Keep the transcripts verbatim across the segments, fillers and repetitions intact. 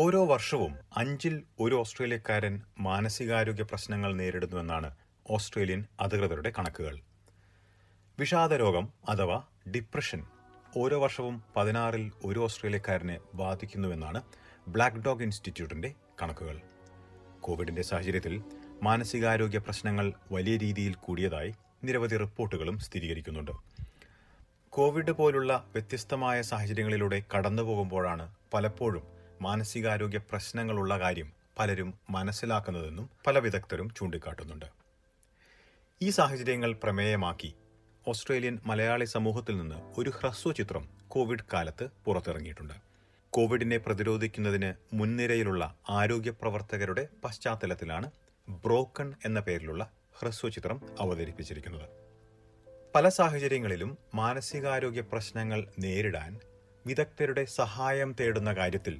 ഓരോ വർഷവും അഞ്ചിൽ ഒരു ഓസ്ട്രേലിയക്കാരൻ മാനസികാരോഗ്യ പ്രശ്നങ്ങൾ നേരിടുന്നുവെന്നാണ് ഓസ്ട്രേലിയൻ അധികൃതരുടെ കണക്കുകൾ. വിഷാദരോഗം അഥവാ ഡിപ്രഷൻ ഓരോ വർഷവും പതിനാറിൽ ഒരു ഓസ്ട്രേലിയക്കാരനെ ബാധിക്കുന്നുവെന്നാണ് ബ്ലാക്ക് ഡോഗ് ഇൻസ്റ്റിറ്റ്യൂട്ടിൻ്റെ കണക്കുകൾ. കോവിഡിൻ്റെ സാഹചര്യത്തിൽ മാനസികാരോഗ്യ പ്രശ്നങ്ങൾ വലിയ രീതിയിൽ കൂടിയതായി നിരവധി റിപ്പോർട്ടുകളും സ്ഥിരീകരിക്കുന്നുണ്ട്. കോവിഡ് പോലുള്ള വ്യത്യസ്തമായ സാഹചര്യങ്ങളിലൂടെ കടന്നു പോകുമ്പോഴാണ് പലപ്പോഴും മാനസികാരോഗ്യ പ്രശ്നങ്ങളുള്ള കാര്യം പലരും മനസ്സിലാക്കുന്നതെന്നും പല വിദഗ്ധരും ചൂണ്ടിക്കാട്ടുന്നുണ്ട്. ഈ സാഹചര്യങ്ങൾ പ്രമേയമാക്കി ഓസ്ട്രേലിയൻ മലയാളി സമൂഹത്തിൽ നിന്ന് ഒരു ഹ്രസ്വചിത്രം കോവിഡ് കാലത്ത് പുറത്തിറങ്ങിയിട്ടുണ്ട്. കോവിഡിനെ പ്രതിരോധിക്കുന്നതിന് മുൻനിരയിലുള്ള ആരോഗ്യ പ്രവർത്തകരുടെ പശ്ചാത്തലത്തിലാണ് ബ്രോക്കൺ എന്ന പേരിലുള്ള ഹ്രസ്വചിത്രം അവതരിപ്പിച്ചിരിക്കുന്നത്. പല സാഹചര്യങ്ങളിലും മാനസികാരോഗ്യ പ്രശ്നങ്ങൾ നേരിടാൻ വിദഗ്ധരുടെ സഹായം തേടുന്ന കാര്യത്തിൽ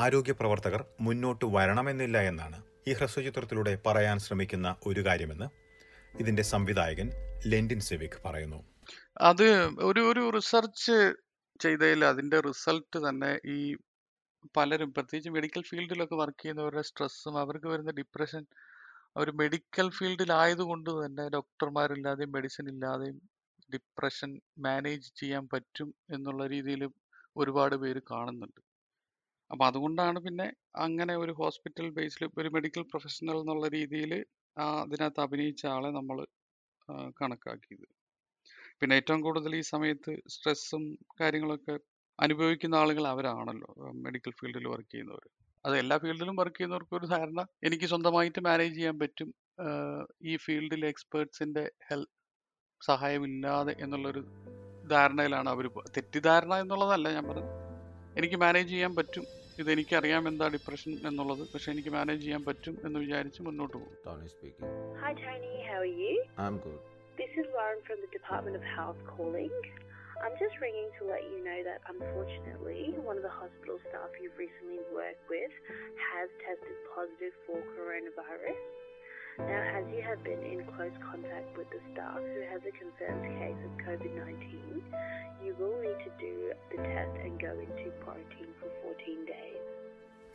ആരോഗ്യ പ്രവർത്തകർ മുന്നോട്ട് വരണമെന്നില്ല എന്നാണ് ഈ ഹ്രസ്വചിത്രത്തിലൂടെ പറയാൻ ശ്രമിക്കുന്ന ഒരു കാര്യമെന്ന് ഇതിന്റെ സംവിധായകൻ ലെൻഡിൻ സെവിക് പറയുന്നു. അത് ഒരു ഒരു റിസർച്ച് ചെയ്തതിൽ അതിന്റെ റിസൾട്ട് തന്നെ ഈ പലരും, പ്രത്യേകിച്ച് മെഡിക്കൽ ഫീൽഡിലൊക്കെ വർക്ക് ചെയ്യുന്നവരുടെ സ്ട്രെസ്സും അവർക്ക് വരുന്ന ഡിപ്രഷൻ, അവർ മെഡിക്കൽ ഫീൽഡിലായതുകൊണ്ട് തന്നെ ഡോക്ടർമാരില്ലാതെയും മെഡിസിൻ ഇല്ലാതെയും ഡിപ്രഷൻ മാനേജ് ചെയ്യാൻ പറ്റും എന്നുള്ള രീതിയിൽ ഒരുപാട് പേര് കാണുന്നുണ്ട്. അപ്പം അതുകൊണ്ടാണ് പിന്നെ അങ്ങനെ ഒരു ഹോസ്പിറ്റൽ ബേസിൽ ഒരു മെഡിക്കൽ പ്രൊഫഷണൽ എന്നുള്ള രീതിയിൽ അതിനകത്ത് അഭിനയിച്ച ആളെ നമ്മൾ കണക്കാക്കിയത്. പിന്നെ ഏറ്റവും കൂടുതൽ ഈ സമയത്ത് സ്ട്രെസ്സും കാര്യങ്ങളൊക്കെ അനുഭവിക്കുന്ന ആളുകൾ അവരാണല്ലോ, മെഡിക്കൽ ഫീൽഡിൽ വർക്ക് ചെയ്യുന്നവർ. അത് എല്ലാ ഫീൽഡിലും വർക്ക് ചെയ്യുന്നവർക്കും ഒരു ധാരണ എനിക്ക് സ്വന്തമായിട്ട് മാനേജ് ചെയ്യാൻ പറ്റും, ഈ ഫീൽഡിലെ എക്സ്പേർട്സിൻ്റെ ഹെൽപ്പ് സഹായമില്ലാതെ എന്നുള്ളൊരു ധാരണയിലാണ് അവർ. തെറ്റിദ്ധാരണ എന്നുള്ളതല്ല ഞാൻ പറഞ്ഞത്, എനിക്ക് മാനേജ് ചെയ്യാൻ പറ്റും, ഇതെനിക്കറിയാം എന്താ ഡിപ്രഷൻ എന്നുള്ളത്, പക്ഷെ എനിക്ക് മാനേജ് ചെയ്യാൻ പറ്റും എന്ന് വിചാരിച്ച് മുന്നോട്ട് പോകും. Tony speaking. Hi Tony, how are you? I'm good. This is Lauren from the Department of Health calling. I'm just ringing to let you know that unfortunately one of the hospital staff you've recently worked with has tested positive for coronavirus. Now, as you have been in close contact with the staff who has a confirmed case of covid nineteen, you will need to do the test and go into quarantine for fourteen days.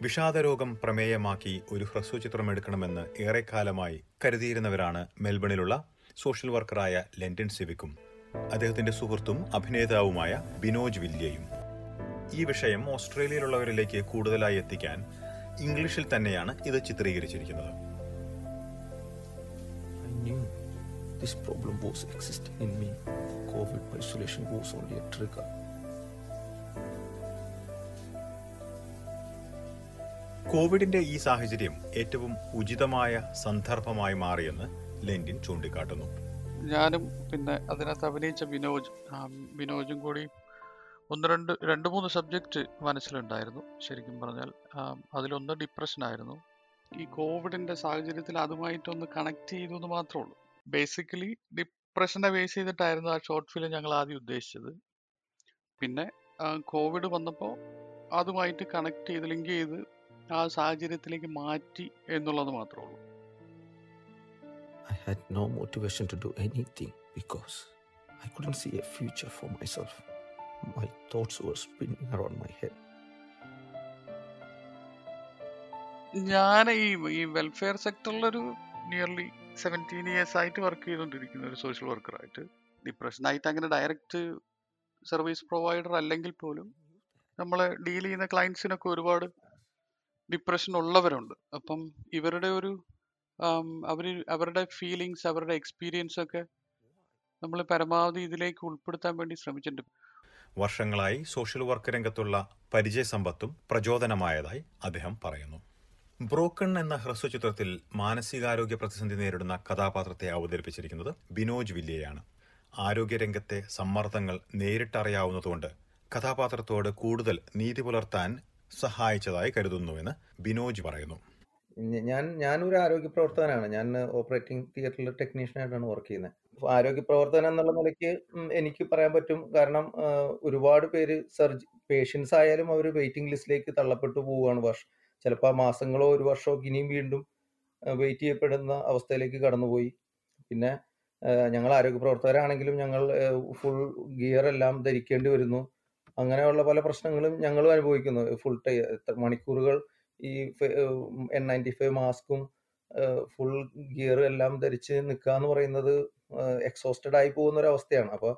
വിഷാദരോഗം പ്രമേയമാക്കി ഒരു ഹ്രസ്വചിത്രം എടുക്കണമെന്ന് ഏറെക്കാലമായി കരുതിയിരുന്നവരാണ് മെൽബണിലുള്ള social വർക്കറായ ലെൻഡിൻ സെവിക്കും അദ്ദേഹത്തിന്റെ സുഹൃത്തും അഭിനേതാവുമായ ബിനോജ് വില്യയും. ഈ വിഷയം ഓസ്ട്രേലിയയിലുള്ളവരിലേക്ക് കൂടുതലായി എത്തിക്കാൻ ഇംഗ്ലീഷിൽ തന്നെയാണ് ഇത് ചിത്രീകരിച്ചിരിക്കുന്നത്. This problem was existing in me. COVID isolation was only a trigger. കോവിഡിന്റെ ഈ സാഹചര്യം ഏറ്റവും ഉചിതമായ സന്ദർഭമായി മാറിയെന്ന് ലെൻഡിൻ ചൂണ്ടിക്കാട്ടുന്നു. ഞാനും പിന്നെ അതിനകത്ത് അഭിനയിച്ച ബിനോജ് ബിനോജും കൂടി ഒന്ന് രണ്ട് രണ്ട് മൂന്ന് സബ്ജക്റ്റ് മനസ്സിലുണ്ടായിരുന്നു. ശരിക്കും പറഞ്ഞാൽ അതിലൊന്ന് ഡിപ്രഷനായിരുന്നു. ഈ കോവിഡിന്റെ സാഹചര്യത്തിൽ അതുമായിട്ടൊന്ന് കണക്ട് ചെയ്തു എന്ന് മാത്രമേ ഉള്ളൂ. ബേസിക്കലി ഡിപ്രഷനെ ബേസ് ചെയ്തിട്ടായിരുന്നു ആ ഷോർട്ട് ഫിലിം ഞങ്ങൾ ആദ്യം ഉദ്ദേശിച്ചത്. പിന്നെ കോവിഡ് വന്നപ്പോൾ അതുമായിട്ട് കണക്ട് ചെയ്ത് ലിങ്ക് ചെയ്ത് ആ സാഹചര്യത്തിലേക്ക് മാറ്റി എന്നുള്ളത് മാത്രമേ ഉള്ളൂ. I had no motivation to do anything because I couldn't see a future for myself. My thoughts were spinning around my head. ഞാൻ ഈ ഈ വെൽഫെയർ സെക്ടറിലൊരു നിയർലി സെവൻറ്റീൻ ഇയേഴ്സ് ആയിട്ട് വർക്ക് ചെയ്തുകൊണ്ടിരിക്കുന്ന ഒരു സോഷ്യൽ വർക്കറായിട്ട് ഡിപ്രഷനായിട്ട് അങ്ങനെ ഡയറക്റ്റ് സർവീസ് പ്രൊവൈഡർ അല്ലെങ്കിൽ പോലും നമ്മൾ ഡീൽ ചെയ്യുന്ന ക്ലയൻസിനൊക്കെ ഒരുപാട് ഡിപ്രഷൻ ഉള്ളവരുണ്ട്. അപ്പം ഇവരുടെ ഒരു അവർ അവരുടെ ഫീലിങ്സ് അവരുടെ എക്സ്പീരിയൻസൊക്കെ നമ്മൾ പരമാവധി ഇതിലേക്ക് ഉൾപ്പെടുത്താൻ വേണ്ടി ശ്രമിച്ചിട്ടുണ്ട്. വർഷങ്ങളായി സോഷ്യൽ വർക്ക് രംഗത്തുള്ള പരിചയസമ്പത്തും പ്രചോദനമായതായി അദ്ദേഹം പറയുന്നു. ബ്രോക്കൺ എന്ന ഹ്രസ്വചിത്രത്തിൽ മാനസികാരോഗ്യ പ്രതിസന്ധി നേരിടുന്ന കഥാപാത്രത്തെ അവതരിപ്പിച്ചിരിക്കുന്നത് ബിനോജ് വില്യയാണ്. ആരോഗ്യരംഗത്തെ സമ്മർദ്ദങ്ങൾ നേരിട്ടറിയാവുന്നതുകൊണ്ട് കഥാപാത്രത്തോട് കൂടുതൽ നീതി പുലർത്താൻ സഹായിച്ചതായി കരുതുന്നുവെന്ന് ബിനോജ് പറയുന്നു. ഞാൻ ഞാനൊരു ആരോഗ്യ പ്രവർത്തകനാണ്. ഞാൻ ഓപ്പറേറ്റിംഗ് തിയേറ്ററിൽ ടെക്നീഷ്യനായിട്ടാണ് വർക്ക് ചെയ്യുന്നത്. ആരോഗ്യ പ്രവർത്തനം എന്നുള്ള നിലയ്ക്ക് എനിക്ക് പറയാൻ പറ്റും. കാരണം ഒരുപാട് പേര് സർജ് പേഷ്യൻസ് ആയാലും അവർ വെയിറ്റിംഗ് ലിസ്റ്റിലേക്ക് തള്ളപ്പെട്ടു പോവുകയാണ്. വർഷം ചിലപ്പോൾ ആ മാസങ്ങളോ ഒരു വർഷമോ ഇനിയും വീണ്ടും വെയിറ്റ് ചെയ്യപ്പെടുന്ന അവസ്ഥയിലേക്ക് കടന്നുപോയി. പിന്നെ ഞങ്ങൾ ആരോഗ്യ പ്രവർത്തകരാണെങ്കിലും ഞങ്ങൾ ഫുൾ ഗിയർ എല്ലാം ധരിക്കേണ്ടി വരുന്നു. അങ്ങനെയുള്ള പല പ്രശ്നങ്ങളും ഞങ്ങളും അനുഭവിക്കുന്നു. ഫുൾ ടൈം മണിക്കൂറുകൾ ഈ എൻ നയൻറ്റി ഫൈവ് മാസ്കും ഫുൾ ഗിയർ എല്ലാം ധരിച്ച് നിൽക്കുക എന്ന് പറയുന്നത് എക്സോസ്റ്റഡ് ആയി പോകുന്ന ഒരു അവസ്ഥയാണ്. അപ്പോൾ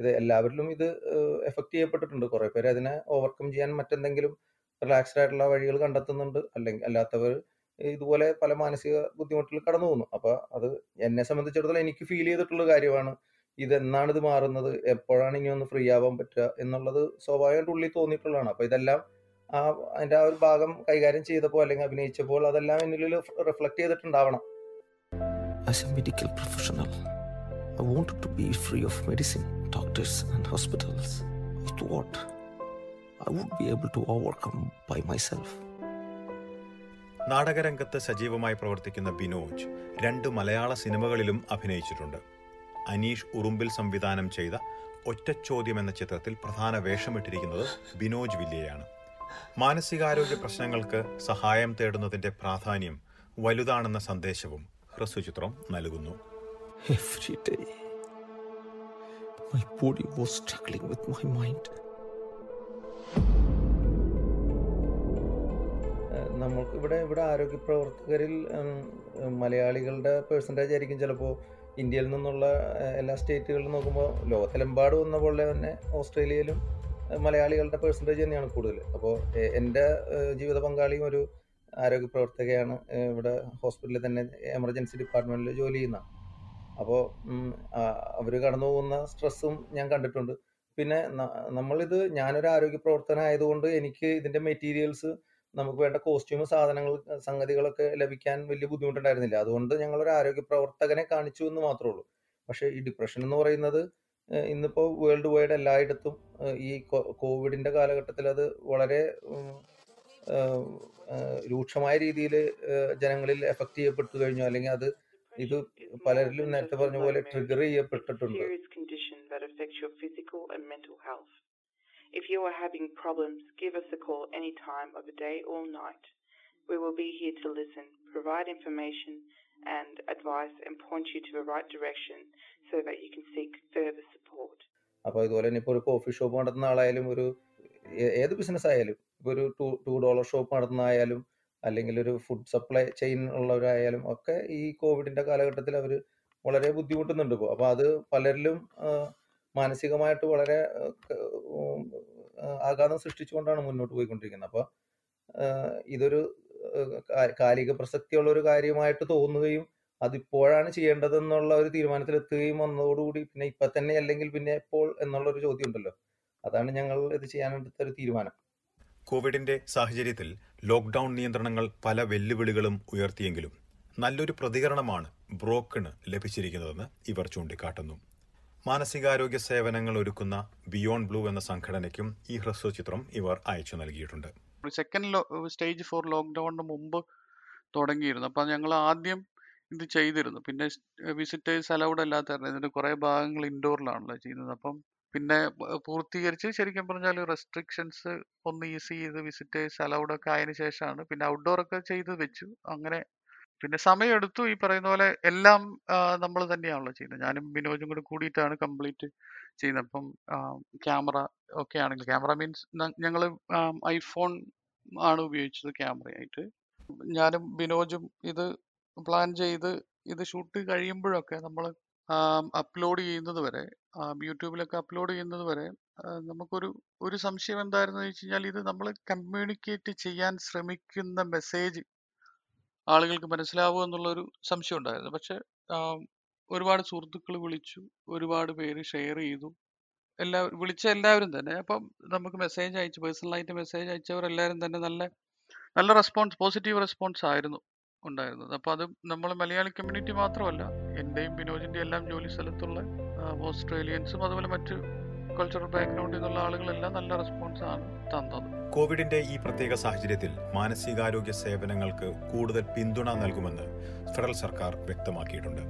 ഇത് എല്ലാവരിലും ഇത് എഫക്റ്റ് ചെയ്യപ്പെട്ടിട്ടുണ്ട്. കുറെ പേര് അതിനെ ഓവർകം ചെയ്യാൻ മറ്റെന്തെങ്കിലും റിലാക്സ്ഡ് ആയിട്ടുള്ള വഴികൾ കണ്ടെത്തുന്നുണ്ട്, അല്ലെങ്കിൽ അല്ലാത്തവർ ഇതുപോലെ പല മാനസിക ബുദ്ധിമുട്ടിൽ കടന്നു പോകുന്നു. അപ്പൊ അത് എന്നെ സംബന്ധിച്ചിടത്തോളം എനിക്ക് ഫീൽ ചെയ്തിട്ടുള്ള കാര്യമാണ് ഇതെന്നാണ് ഇത് മാറുന്നത്, എപ്പോഴാണ് ഇനി ഒന്ന് ഫ്രീ ആവാൻ പറ്റുക എന്നുള്ളത് സ്വാഭാവികമായിട്ട് ഉള്ളിൽ തോന്നിയിട്ടുള്ളതാണ്. അപ്പൊ ഇതെല്ലാം ആ അതിന്റെ ആ ഒരു ഭാഗം കൈകാര്യം ചെയ്തപ്പോൾ അല്ലെങ്കിൽ അഭിനയിച്ചപ്പോൾ അതെല്ലാം എന്നിൽ റിഫ്ലക്ട് ചെയ്തിട്ടുണ്ടാവണം. As a medical professional, I wanted to be free of medicine, doctors and hospitals. With what I would be able to overcome by myself. നാടകരംഗത്ത് സജീവമായി പ്രവർത്തിക്കുന്ന ബിനോജ് രണ്ട് മലയാള സിനിമകളിലും അഭിനയിച്ചിട്ടുണ്ട്. അനീഷ് ഉറുമ്പിൽ സംവിധാനം ചെയ്ത ഒറ്റച്ചോദ്യം എന്ന ചിത്രത്തിൽ പ്രധാന വേഷമിട്ടിരിക്കുന്നത് ബിനോജ് വില്ലയാണ്. മാനസികാരോഗ്യ പ്രശ്നങ്ങൾക്ക് സഹായം തേടുന്നതിന്റെ പ്രാധാന്യം വലുതാണെന്ന സന്ദേശവും ഹ്രസ്വചിത്രം നൽകുന്നു. Every day, my body was struggling with my mind. നമ്മൾക്ക് ഇവിടെ ഇവിടെ ആരോഗ്യ പ്രവർത്തകരിൽ മലയാളികളുടെ പേഴ്സൻറ്റേജ് ആയിരിക്കും ചിലപ്പോൾ ഇന്ത്യയിൽ നിന്നുള്ള എല്ലാ സ്റ്റേറ്റുകളിൽ നോക്കുമ്പോൾ ലോകത്തിലെമ്പാട് വന്ന പോലെ തന്നെ ഓസ്ട്രേലിയയിലും മലയാളികളുടെ പേഴ്സൻറ്റേജ് തന്നെയാണ് കൂടുതൽ. അപ്പോൾ എൻ്റെ ജീവിത പങ്കാളിയും ഒരു ആരോഗ്യ പ്രവർത്തകയാണ്, ഇവിടെ ഹോസ്പിറ്റലിൽ തന്നെ എമർജൻസി ഡിപ്പാർട്ട്മെൻറ്റിൽ ജോലി ചെയ്യുന്ന. അപ്പോൾ അവർ കടന്നു പോകുന്ന സ്ട്രെസ്സും ഞാൻ കണ്ടിട്ടുണ്ട്. പിന്നെ നമ്മളിത് ഞാനൊരു ആരോഗ്യ പ്രവർത്തനമായതുകൊണ്ട് എനിക്ക് ഇതിൻ്റെ മെറ്റീരിയൽസ്, നമുക്ക് വേണ്ട കോസ്റ്റ്യൂം, സാധനങ്ങൾ, സംഗതികളൊക്കെ ലഭിക്കാൻ വലിയ ബുദ്ധിമുട്ടുണ്ടായിരുന്നില്ല. അതുകൊണ്ട് ഞങ്ങളൊരു ആരോഗ്യ പ്രവർത്തകനെ കാണിച്ചു എന്ന് മാത്രമേ ഉള്ളൂ. പക്ഷേ ഈ ഡിപ്രഷൻ എന്ന് പറയുന്നത് ഇന്നിപ്പോൾ വേൾഡ് വൈഡ് എല്ലായിടത്തും ഈ കോവിഡിൻ്റെ കാലഘട്ടത്തിൽ അത് വളരെ രൂക്ഷമായ രീതിയിൽ ജനങ്ങളിൽ എഫക്റ്റ് ചെയ്യപ്പെട്ടു കഴിഞ്ഞു. അല്ലെങ്കിൽ അത് ഇത് പലരിലും നേരത്തെ പറഞ്ഞ പോലെ ട്രിഗർ ചെയ്യപ്പെട്ടിട്ടുണ്ട്. If you are having problems, give us a call any time of the day or night. We will be here to listen, provide information and advice and point you to the right direction so that you can seek further support. അപ്പോൾ ഇതുപോലെ തന്നെ ഇപ്പോൾ ഒരു coffee shop നടത്തുന്ന ആളായാലും, ഒരു ഏത് business ആയാലും, ഇപ്പോൾ ഒരു ടു ടു ഡോളർ ഷോപ്പ് നടത്തുന്നതായാലും അല്ലെങ്കിൽ ഒരു ഫുഡ് സപ്ലൈ ചെയിൻ ഉള്ളവരായാലും ഒക്കെ ഈ കോവിഡിൻ്റെ കാലഘട്ടത്തിൽ അവർ വളരെ ബുദ്ധിമുട്ടുന്നുണ്ട് ഇപ്പോൾ. അപ്പോൾ അത് പലരിലും മാനസികമായിട്ട് വളരെ ആഘാതം സൃഷ്ടിച്ചുകൊണ്ടാണ് മുന്നോട്ട് പോയിക്കൊണ്ടിരിക്കുന്നത്. അപ്പോൾ ഇതൊരു കാലിക പ്രസക്തിയുള്ള ഒരു കാര്യമായിട്ട് തോന്നുകയും അതിപ്പോഴാണ് ചെയ്യേണ്ടതെന്നുള്ള ഒരു തീരുമാനത്തിലെത്തുകയും വന്നതോടുകൂടി പിന്നെ ഇപ്പം തന്നെ അല്ലെങ്കിൽ പിന്നെ എപ്പോൾ എന്നുള്ളൊരു ചോദ്യം ഉണ്ടല്ലോ, അതാണ് ഞങ്ങൾ ഇത് ചെയ്യാനെടുത്ത ഒരു തീരുമാനം. കോവിഡിന്റെ സാഹചര്യത്തിൽ ലോക്ക്ഡൌൺ നിയന്ത്രണങ്ങൾ പല വെല്ലുവിളികളും ഉയർത്തിയെങ്കിലും നല്ലൊരു പ്രതികരണമാണ് ബ്രോക്കണ് ലഭിച്ചിരിക്കുന്നതെന്ന് ഇവർ ചൂണ്ടിക്കാട്ടുന്നു. മാനസികാരോഗ്യ സേവനങ്ങൾ ഒരുക്കുന്ന ബിയോണ്ട് ബ്ലൂ എന്ന സംഘടനയ്ക്കും ഈ ഹ്രസ്വചിത്രം ഇവർ അയച്ചു നൽകിയിട്ടുണ്ട്. സെക്കൻഡ് സ്റ്റേജ് ഫോർ ലോക്ക്ഡൌണിന് മുമ്പ് തുടങ്ങിയിരുന്നു. അപ്പം ഞങ്ങൾ ആദ്യം ഇത് ചെയ്തിരുന്നു. പിന്നെ വിസിറ്റേഴ്സ് അലൗഡ് അല്ലാത്തായിരുന്നു. ഇതിൻ്റെ കുറേ ഭാഗങ്ങൾ ഇൻഡോറിലാണല്ലോ ചെയ്യുന്നത്. അപ്പം പിന്നെ പൂർത്തീകരിച്ച് ശരിക്കും പറഞ്ഞാൽ റെസ്ട്രിക്ഷൻസ് ഒന്ന് ഈസി ചെയ്ത് വിസിറ്റേഴ്സ് അലൗഡ് ഒക്കെ ആയതിനു ശേഷമാണ് പിന്നെ ഔട്ട്ഡോറൊക്കെ ചെയ്ത് വെച്ചു. അങ്ങനെ പിന്നെ സമയമെടുത്തു. ഈ പറയുന്ന പോലെ എല്ലാം നമ്മൾ തന്നെയാണല്ലോ ചെയ്യുന്നത്. ഞാനും ബിനോജും കൂടി കൂടിയിട്ടാണ് കംപ്ലീറ്റ് ചെയ്യുന്നത്. അപ്പം ക്യാമറ ഒക്കെ ആണെങ്കിൽ, ക്യാമറ മീൻസ് ഞങ്ങൾ ഐഫോൺ ആണ് ഉപയോഗിച്ചത് ക്യാമറയായിട്ട്. ഞാനും ബിനോജും ഇത് പ്ലാൻ ചെയ്ത് ഇത് ഷൂട്ട് കഴിയുമ്പോഴൊക്കെ നമ്മൾ അപ്ലോഡ് ചെയ്യുന്നത് വരെ, യൂട്യൂബിലൊക്കെ അപ്ലോഡ് ചെയ്യുന്നത് വരെ നമുക്കൊരു ഒരു സംശയം എന്തായിരുന്നു വെച്ച് കഴിഞ്ഞാൽ, ഇത് നമ്മൾ കമ്മ്യൂണിക്കേറ്റ് ചെയ്യാൻ ശ്രമിക്കുന്ന മെസ്സേജ് ആളുകൾക്ക് മനസ്സിലാവുക എന്നുള്ളൊരു സംശയം ഉണ്ടായിരുന്നു. പക്ഷെ ഒരുപാട് സുഹൃത്തുക്കൾ വിളിച്ചു, ഒരുപാട് പേര് ഷെയർ ചെയ്തു, എല്ലാ വിളിച്ച എല്ലാവരും തന്നെ. അപ്പം നമുക്ക് മെസ്സേജ് അയച്ചു, പേഴ്സണലായിട്ട് മെസ്സേജ് അയച്ചവരെല്ലാവരും തന്നെ നല്ല നല്ല റെസ്പോൺസ്, പോസിറ്റീവ് റെസ്പോൺസ് ആയിരുന്നു ഉണ്ടായിരുന്നത്. അപ്പം അത് നമ്മൾ മലയാളി കമ്മ്യൂണിറ്റി മാത്രമല്ല, എൻ്റെയും ബിനോജിൻ്റെയും എല്ലാം ജോലി സ്ഥലത്തുള്ള ഓസ്ട്രേലിയൻസും അതുപോലെ മറ്റ് കൾച്ചറൽ ബാക്ക്ഗ്രൗണ്ടിൽ നിന്നുള്ള ആളുകളെല്ലാം നല്ല റെസ്പോൺസ് ആണ് തന്നത്. കോവിഡിന്റെ ഈ പ്രത്യേക സാഹചര്യത്തിൽ മാനസികാരോഗ്യ സേവനങ്ങൾക്ക് കൂടുതൽ പിന്തുണ നൽകുമെന്ന് ഫെഡറൽ സർക്കാർ വ്യക്തമാക്കിയിട്ടുണ്ട്.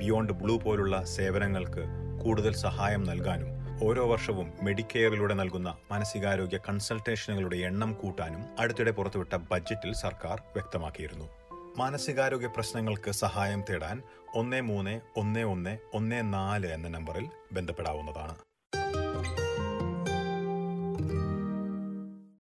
ബിയോണ്ട് ബ്ലൂ പോലുള്ള സേവനങ്ങൾക്ക് കൂടുതൽ സഹായം നൽകാനും ഓരോ വർഷവും മെഡിക്കെയറിലൂടെ നൽകുന്ന മാനസികാരോഗ്യ കൺസൾട്ടേഷനുകളുടെ എണ്ണം കൂട്ടാനും അടുത്തിടെ പുറത്തുവിട്ട ബജറ്റിൽ സർക്കാർ വ്യക്തമാക്കിയിരുന്നു. മാനസികാരോഗ്യ പ്രശ്നങ്ങൾക്ക് സഹായം തേടാൻ ഒന്ന് മൂന്ന് ഒന്ന് ഒന്ന് ഒന്ന് നാല് എന്ന നമ്പറിൽ ബന്ധപ്പെടാവുന്നതാണ്.